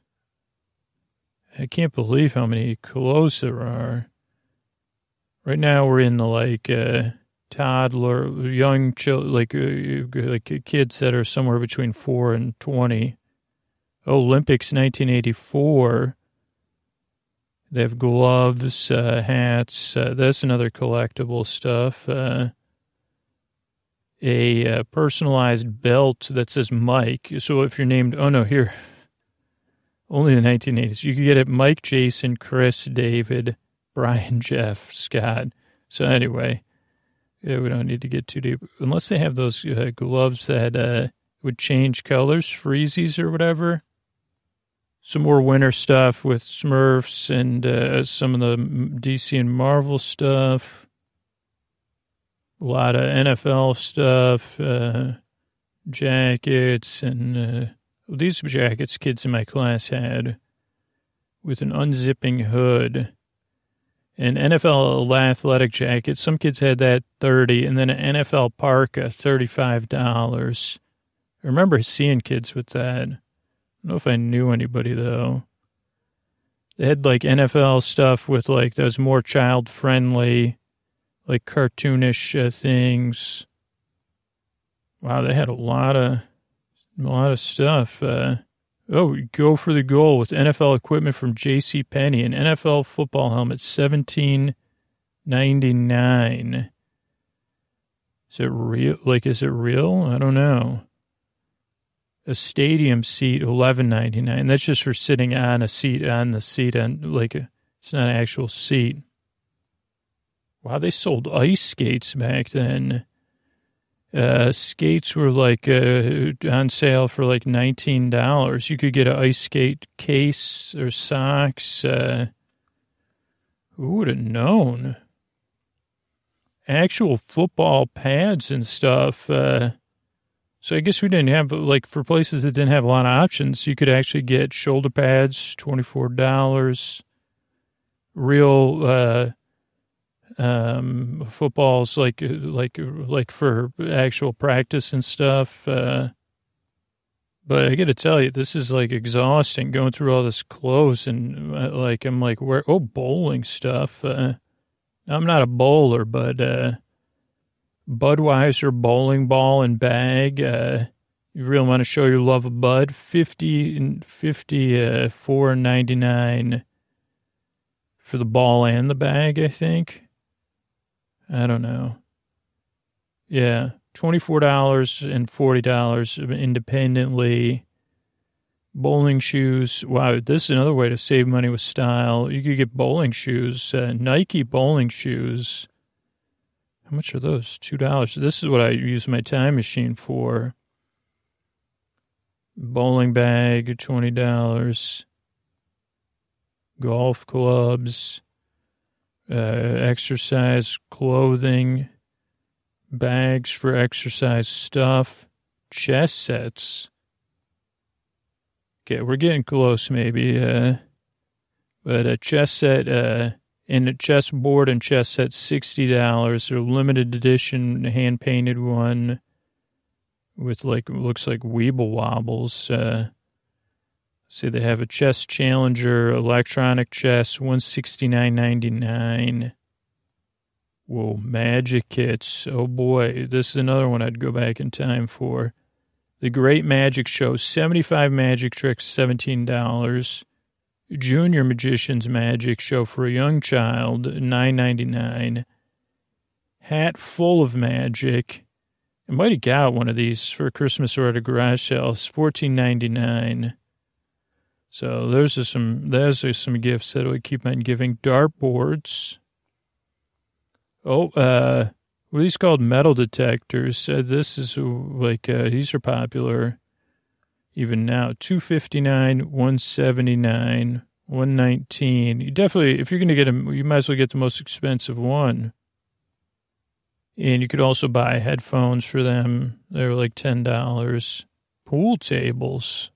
I can't believe how many clothes there are. Right now we're in the, like, uh, toddler, young children, like, uh, like kids that are somewhere between four and twenty. Olympics nineteen eighty-four. They have gloves, uh, hats. Uh, that's another collectible stuff. Uh, a uh, personalized belt that says Mike. So if you're named, oh, no, here, only the nineteen eighties. You could get it Mike, Jason, Chris, David, Brian, Jeff, Scott. So anyway, yeah, we don't need to get too deep. Unless they have those uh, gloves that uh, would change colors, freezies or whatever. some more winter stuff with Smurfs and uh, some of the D C and Marvel stuff. A lot of N F L stuff, uh, jackets, and uh, these jackets kids in my class had with an unzipping hood. An N F L athletic jacket, some kids had that thirty dollars, and then an N F L parka, thirty-five dollars. I remember seeing kids with that. I don't know if I knew anybody, though. They had, like, N F L stuff with, like, those more child-friendly, like, cartoonish uh, things. Wow, they had a lot of, a lot of stuff. Uh, oh, go for the goal with N F L equipment from JCPenney. An N F L football helmet, seventeen ninety-nine. Is it real? Like, is it real? I don't know. A stadium seat, eleven ninety-nine. That's just for sitting on a seat, on the seat, on like a, it's not an actual seat. Wow, they sold ice skates back then. Uh, skates were like uh, on sale for like nineteen dollars. You could get an ice skate case or socks. Uh, who would have known? Actual football pads and stuff. Uh, so I guess we didn't have, like, for places that didn't have a lot of options, you could actually get shoulder pads, twenty-four dollars. Real, uh, um, footballs, like, like, like for actual practice and stuff. Uh, but I got to tell you, this is like exhausting going through all this clothes and uh, like, I'm like, where, oh, bowling stuff. Uh, I'm not a bowler, but, uh, Budweiser bowling ball and bag. Uh, you really want to show your love of Bud, fifty and fifty-four ninety-nine for the ball and the bag, I think. I don't know. Yeah, twenty-four dollars and forty dollars independently. Bowling shoes. Wow, this is another way to save money with style. You could get bowling shoes, uh, Nike bowling shoes. How much are those? two dollars. This is what I use my time machine for. Bowling bag, twenty dollars. Golf clubs. Uh, exercise clothing, bags for exercise stuff, chess sets. Okay, we're getting close maybe. Uh, but a chess set, uh, and a chess board and chess set, sixty dollars. They're limited edition, hand-painted one with, like, looks like Weeble Wobbles. Uh, see, they have a chess challenger, electronic chess, one sixty-nine ninety-nine. Whoa, magic kits. Oh, boy. This is another one I'd go back in time for. The Great Magic Show, seventy-five magic tricks, seventeen dollars. Junior Magician's Magic Show for a young child, nine ninety-nine. Hat full of magic. I might have got one of these for Christmas or at a garage sale, fourteen ninety-nine. So those are some those are some gifts that we keep on giving. Dartboards. Oh, uh, what are these called? Metal detectors. Uh, this is like uh, these are popular even now. two fifty-nine, one seventy-nine, one nineteen. You definitely, if you're going to get them, you might as well get the most expensive one. And you could also buy headphones for them. They're like ten dollars. Pool tables.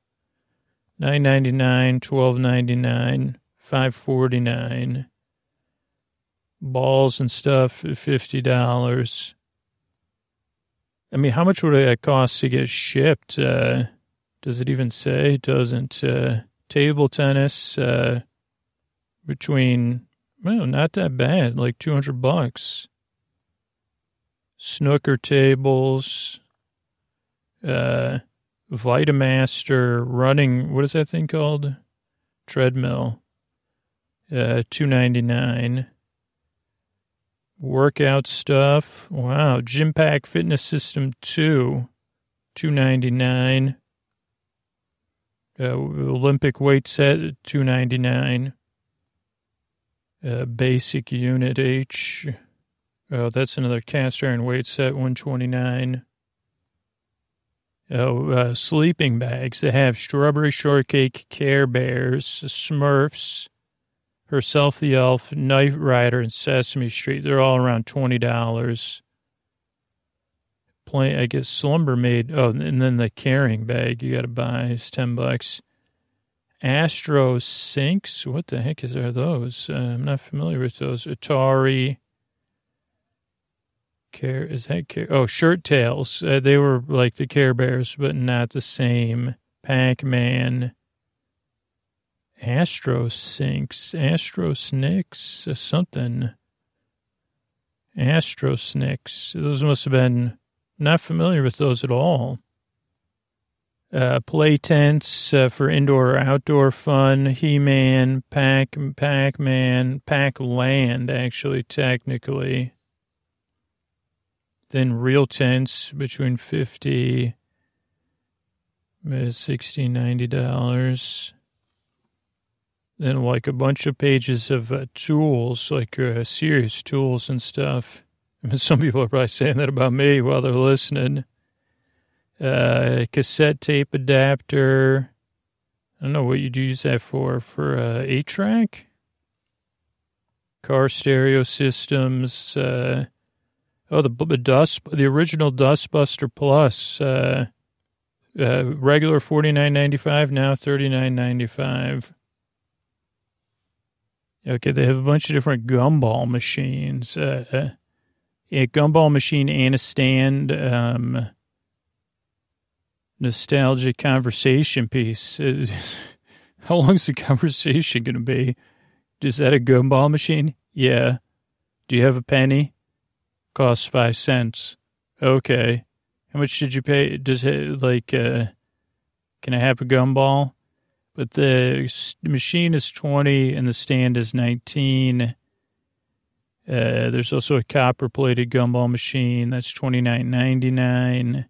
nine ninety-nine, twelve ninety-nine, five forty-nine. Balls and stuff, fifty dollars. I mean, how much would it cost to get shipped? Uh, does it even say? It doesn't. Uh, table tennis, uh, between, well, not that bad, like two hundred bucks. Snooker tables, uh, Vitamaster, running, what is that thing called? Treadmill, uh, two ninety-nine. Workout stuff, wow, Gym Pack Fitness System two, two ninety-nine. Uh, Olympic weight set, two ninety-nine. Uh, basic unit H, oh, that's another cast iron weight set, one twenty-nine. oh, uh, sleeping bags that have Strawberry Shortcake, Care Bears, Smurfs, Herself the Elf, Knight Rider, and Sesame Street. They're all around twenty dollars. Plain, I guess Slumber Maid. Oh, and then the carrying bag you got to buy is ten bucks. Astrosniks. What the heck is are those? Uh, I'm not familiar with those. Atari. Care, is that Care? Oh, Shirt Tails. Uh, they were like the Care Bears, but not the same. Pac-Man. Astrosniks. Astrosniks. Uh, something. Astrosniks. Those must have been not familiar with those at all. Uh, play tents uh, for indoor or outdoor fun, He-Man, Pac, Pac-Man, Pac-Land, actually, technically. Then real tents between fifty dollars and sixty dollars, ninety dollars. Then, like, a bunch of pages of uh, tools, like uh, serious tools and stuff. I mean, some people are probably saying that about me while they're listening. Uh, cassette tape adapter. I don't know what you'd use that for, for uh, eight track? Car stereo systems. Uh, oh, the, the, dust, the original Dustbuster Plus. Uh, uh, regular forty-nine ninety-five, now thirty-nine ninety-five. Okay, they have a bunch of different gumball machines. Uh, a gumball machine and a stand. Um... Nostalgic conversation piece. How long's the conversation going to be? Is that a gumball machine? Yeah. Do you have a penny? Costs five cents. Okay. How much did you pay? Does it, like, uh, can I have a gumball? But the machine is twenty and the stand is nineteen. Uh, there's also a copper-plated gumball machine. That's twenty-nine ninety-nine.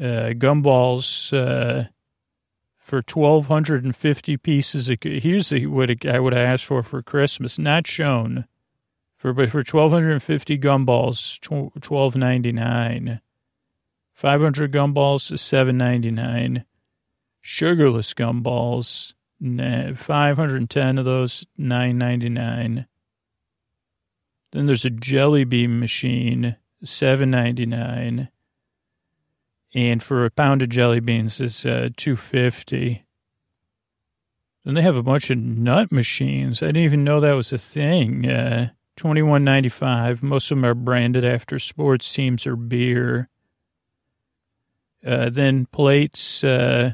Uh, gumballs uh, for twelve fifty pieces. Of, here's the, what I would ask for for Christmas. Not shown. For, but for twelve fifty gumballs, twelve ninety-nine. five hundred gumballs, seven ninety-nine. Sugarless gumballs, five hundred ten of those, nine ninety-nine. Then there's a jelly bean machine, seven ninety-nine. And for a pound of jelly beans, it's uh, two fifty. Then they have a bunch of nut machines. I didn't even know that was a thing. Uh, twenty-one ninety-five. Most of them are branded after sports teams or beer. Uh, then plates, uh,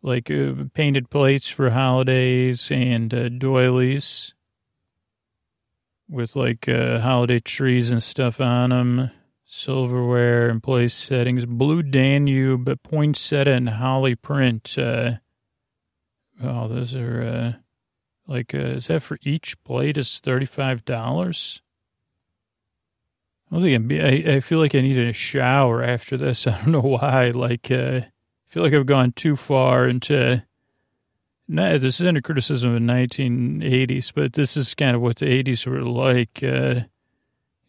like uh, painted plates for holidays and uh, doilies with like uh, holiday trees and stuff on them. Silverware and place settings, Blue Danube, poinsettia, and holly print. Uh, oh, those are uh, like, uh, is that for each plate is thirty-five dollars? I don't think I'm be, I, I feel like I need a shower after this. I don't know why. Like, uh, I feel like I've gone too far into, no, this isn't a criticism of the nineteen eighties, but this is kind of what the eighties were like. Uh,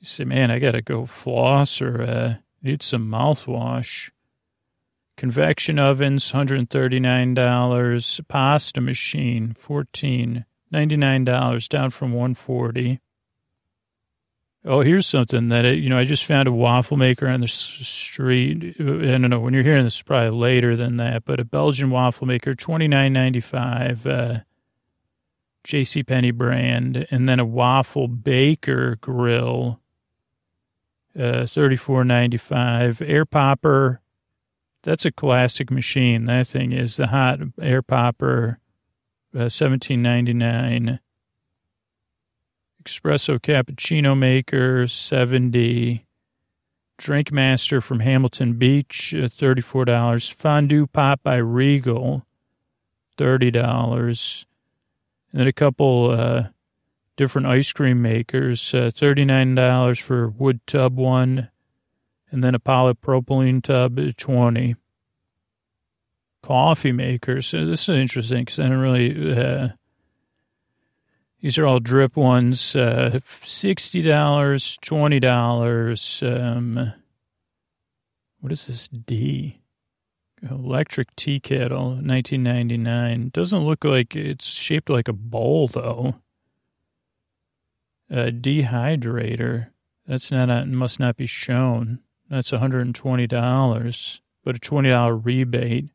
You say, man, I got to go floss or uh, need some mouthwash. Convection ovens, one hundred thirty-nine dollars. Pasta machine, fourteen ninety-nine, down from one hundred forty dollars. Oh, here's something that, it, you know, I just found a waffle maker on the street. I don't know, when you're hearing this, it's probably later than that, but a Belgian waffle maker, twenty-nine ninety-five. Uh, JCPenney brand, and then a waffle baker grill, uh, thirty-four ninety-five. Air popper, that's a classic machine. That thing is the hot air popper, uh, seventeen ninety-nine. Espresso cappuccino maker, seventy. Drink Master from Hamilton Beach, uh, thirty-four dollars. Fondue pot by Regal, thirty dollars. And then a couple uh, different ice cream makers, uh, thirty-nine dollars for wood tub one, and then a polypropylene tub, twenty dollars. Coffee makers. Uh, this is interesting because I don't really, uh, these are all drip ones, uh, sixty dollars, twenty dollars. Um, What is this D? Electric tea kettle, nineteen ninety-nine. Doesn't look like it's shaped like a bowl, though. A dehydrator. That's not on, must not be shown. That's one hundred twenty dollars, but a twenty dollars rebate.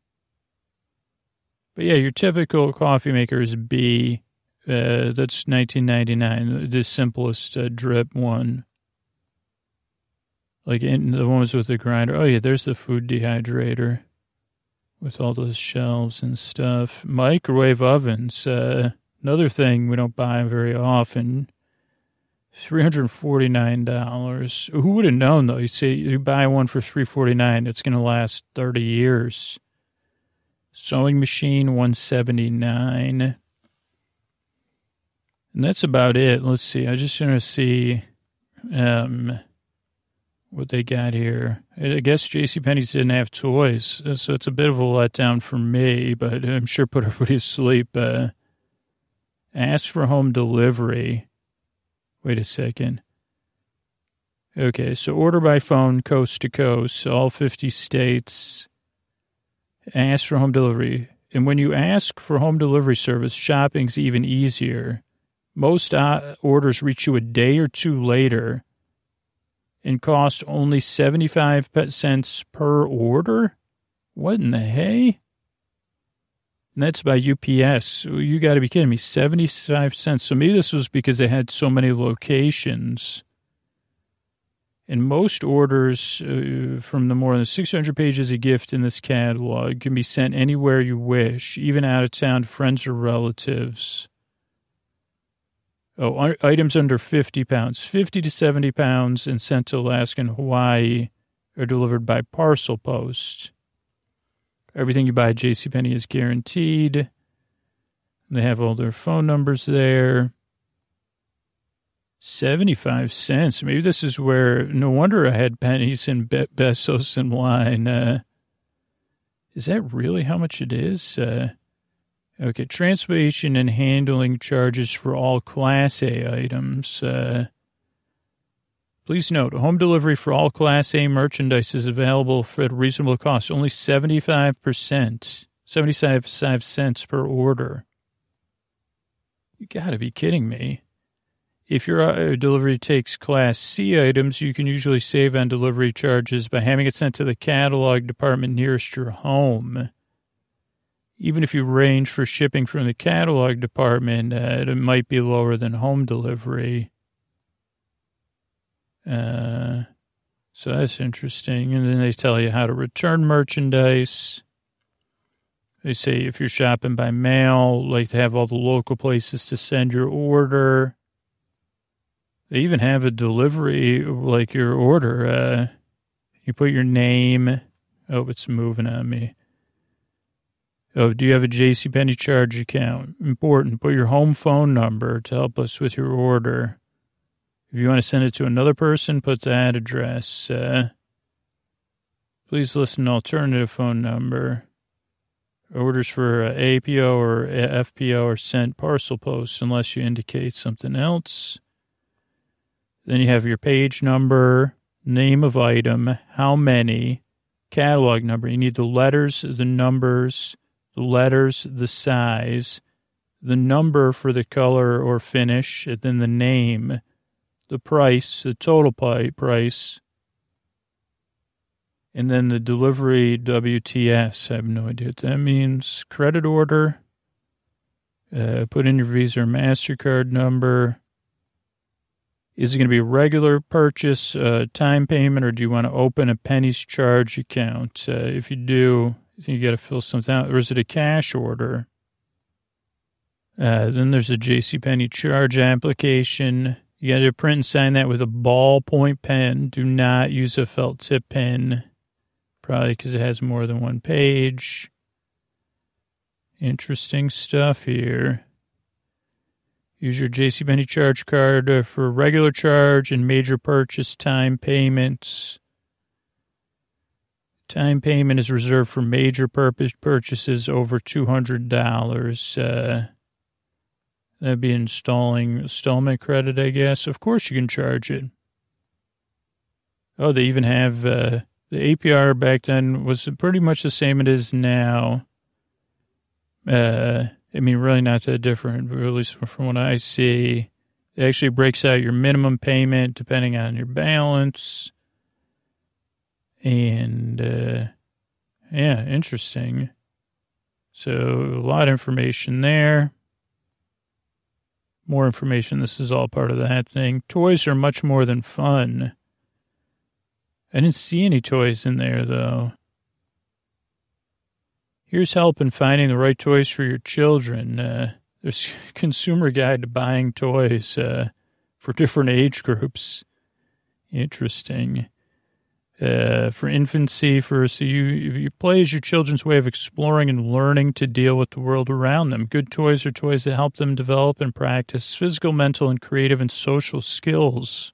But yeah, your typical coffee maker is B. Uh, that's nineteen ninety-nine, the simplest uh, drip one. Like in the ones with the grinder. Oh yeah, there's the food dehydrator with all those shelves and stuff. Microwave ovens, uh, another thing we don't buy very often. three hundred forty-nine dollars. Who would have known, though? You see, you buy one for three hundred forty-nine dollars, it's going to last thirty years. Sewing machine, one hundred seventy-nine dollars. And that's about it. Let's see. I just want to see um, what they got here. I guess JCPenney's didn't have toys, so it's a bit of a letdown for me, but I'm sure put everybody to sleep. Uh, ask for home delivery. Wait a second. Okay, so order by phone, coast to coast, all fifty states. Ask for home delivery. And when you ask for home delivery service, shopping's even easier. Most uh, orders reach you a day or two later and cost only seventy-five cents per order? What in the hay? And that's by U P S. You got to be kidding me, seventy-five cents. So maybe this was because they had so many locations. And most orders uh, from the more than six hundred pages of gift in this catalog can be sent anywhere you wish, even out of town friends or relatives. Oh, items under fifty pounds, fifty to seventy pounds, and sent to Alaska and Hawaii are delivered by parcel post. Everything you buy at JCPenney is guaranteed. They have all their phone numbers there. seventy-five cents. Maybe this is where, no wonder I had pennies and be- pesos in line. Uh, is that really how much it is? Uh, okay, transportation and handling charges for all Class A items. Uh, Please note, home delivery for all Class A merchandise is available for at a reasonable cost, only seventy-five percent, seventy-five cents per order. You got to be kidding me. If your delivery takes Class C items, you can usually save on delivery charges by having it sent to the catalog department nearest your home. Even if you range for shipping from the catalog department, uh, it might be lower than home delivery. Uh, so that's interesting. And then they tell you how to return merchandise. They say if you're shopping by mail, like they have all the local places to send your order. They even have a delivery, like your order. Uh, you put your name. Oh, it's moving on me. Oh, do you have a JCPenney charge account? Important. Put your home phone number to help us with your order. If you want to send it to another person, put that address. Uh, please listen to alternative phone number. Orders for uh, A P O or F P O are sent parcel post unless you indicate something else. Then you have your page number, name of item, how many, catalog number. You need the letters, the numbers, the letters, the size, the number for the color or finish, and then the name. The price, the total price, and then the delivery W T S. I have no idea what that means. Credit order. Uh, put in your Visa or MasterCard number. Is it going to be a regular purchase, uh, time payment, or do you want to open a pennies charge account? Uh, if you do, I think you got to fill something out. Or is it a cash order? Uh, then there's a JCPenney charge application. You got to print and sign that with a ballpoint pen. Do not use a felt tip pen, probably because it has more than one page. Interesting stuff here. Use your JCPenney charge card for regular charge and major purchase time payments. Time payment is reserved for major purpose purchases over two hundred dollars. Uh, That'd be installing installment credit, I guess. Of course you can charge it. Oh, they even have uh, The A P R back then was pretty much the same it is now. Uh, I mean, really not that different, but at least from what I see. It actually breaks out your minimum payment depending on your balance. And, uh, yeah, interesting. So a lot of information there. More information. This is all part of that thing. Toys are much more than fun. I didn't see any toys in there, though. Here's help in finding the right toys for your children. Uh, there's a consumer guide to buying toys uh, for different age groups. Interesting. Uh, for infancy, for so you, you play as your children's way of exploring and learning to deal with the world around them. Good toys are toys that help them develop and practice physical, mental, and creative and social skills.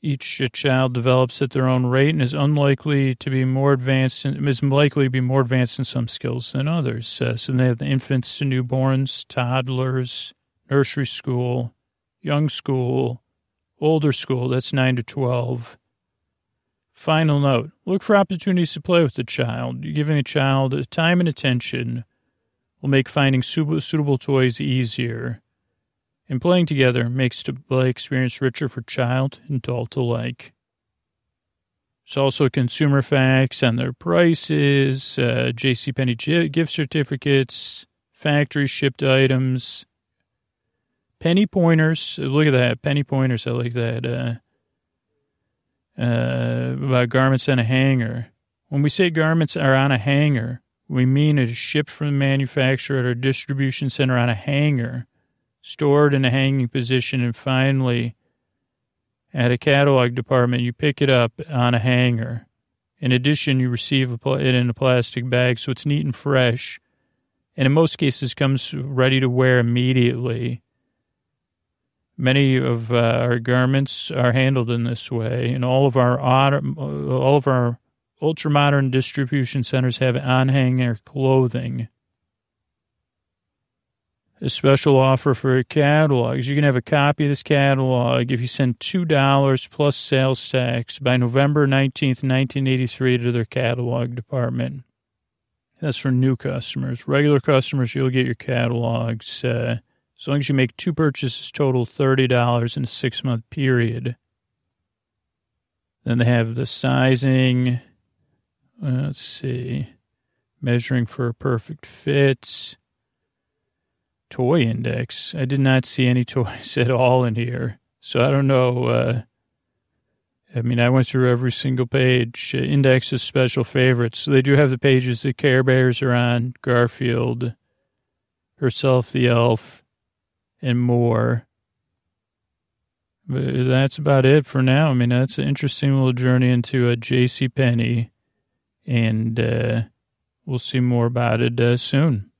Each child develops at their own rate and is unlikely to be more advanced, in, is likely to be more advanced in some skills than others. Uh, so they have the infants to newborns, toddlers, nursery school, young school, older school. That's nine to twelve. Final note, look for opportunities to play with the child. Giving the child time and attention will make finding suitable toys easier. And playing together makes the play experience richer for child and adult alike. There's also consumer facts on their prices, uh, JCPenney gift certificates, factory-shipped items, penny pointers. Look at that, penny pointers. I like that. Uh, Uh, about garments on a hanger. When we say garments are on a hanger, we mean it is shipped from the manufacturer at our distribution center on a hanger, stored in a hanging position, and finally, at a catalog department, you pick it up on a hanger. In addition, you receive it in a plastic bag, so it's neat and fresh, and in most cases comes ready to wear immediately. Many of uh, our garments are handled in this way, and all of our auto, all of our ultra-modern distribution centers have on-hanger clothing. A special offer for catalogs. You can have a copy of this catalog if you send two dollars plus sales tax by November nineteenth, nineteen eighty-three to their catalog department. That's for new customers. Regular customers, you'll get your catalogs, uh, as long as you make two purchases total thirty dollars in a six-month period. Then they have the sizing. Let's see. Measuring for a perfect fit. Toy index. I did not see any toys at all in here. So I don't know. Uh, I mean, I went through every single page. Uh, index is special favorites. So they do have the pages that Care Bears are on, Garfield, Herself the Elf, and more. But that's about it for now. I mean, that's an interesting little journey into a JCPenney, and uh, we'll see more about it uh, soon.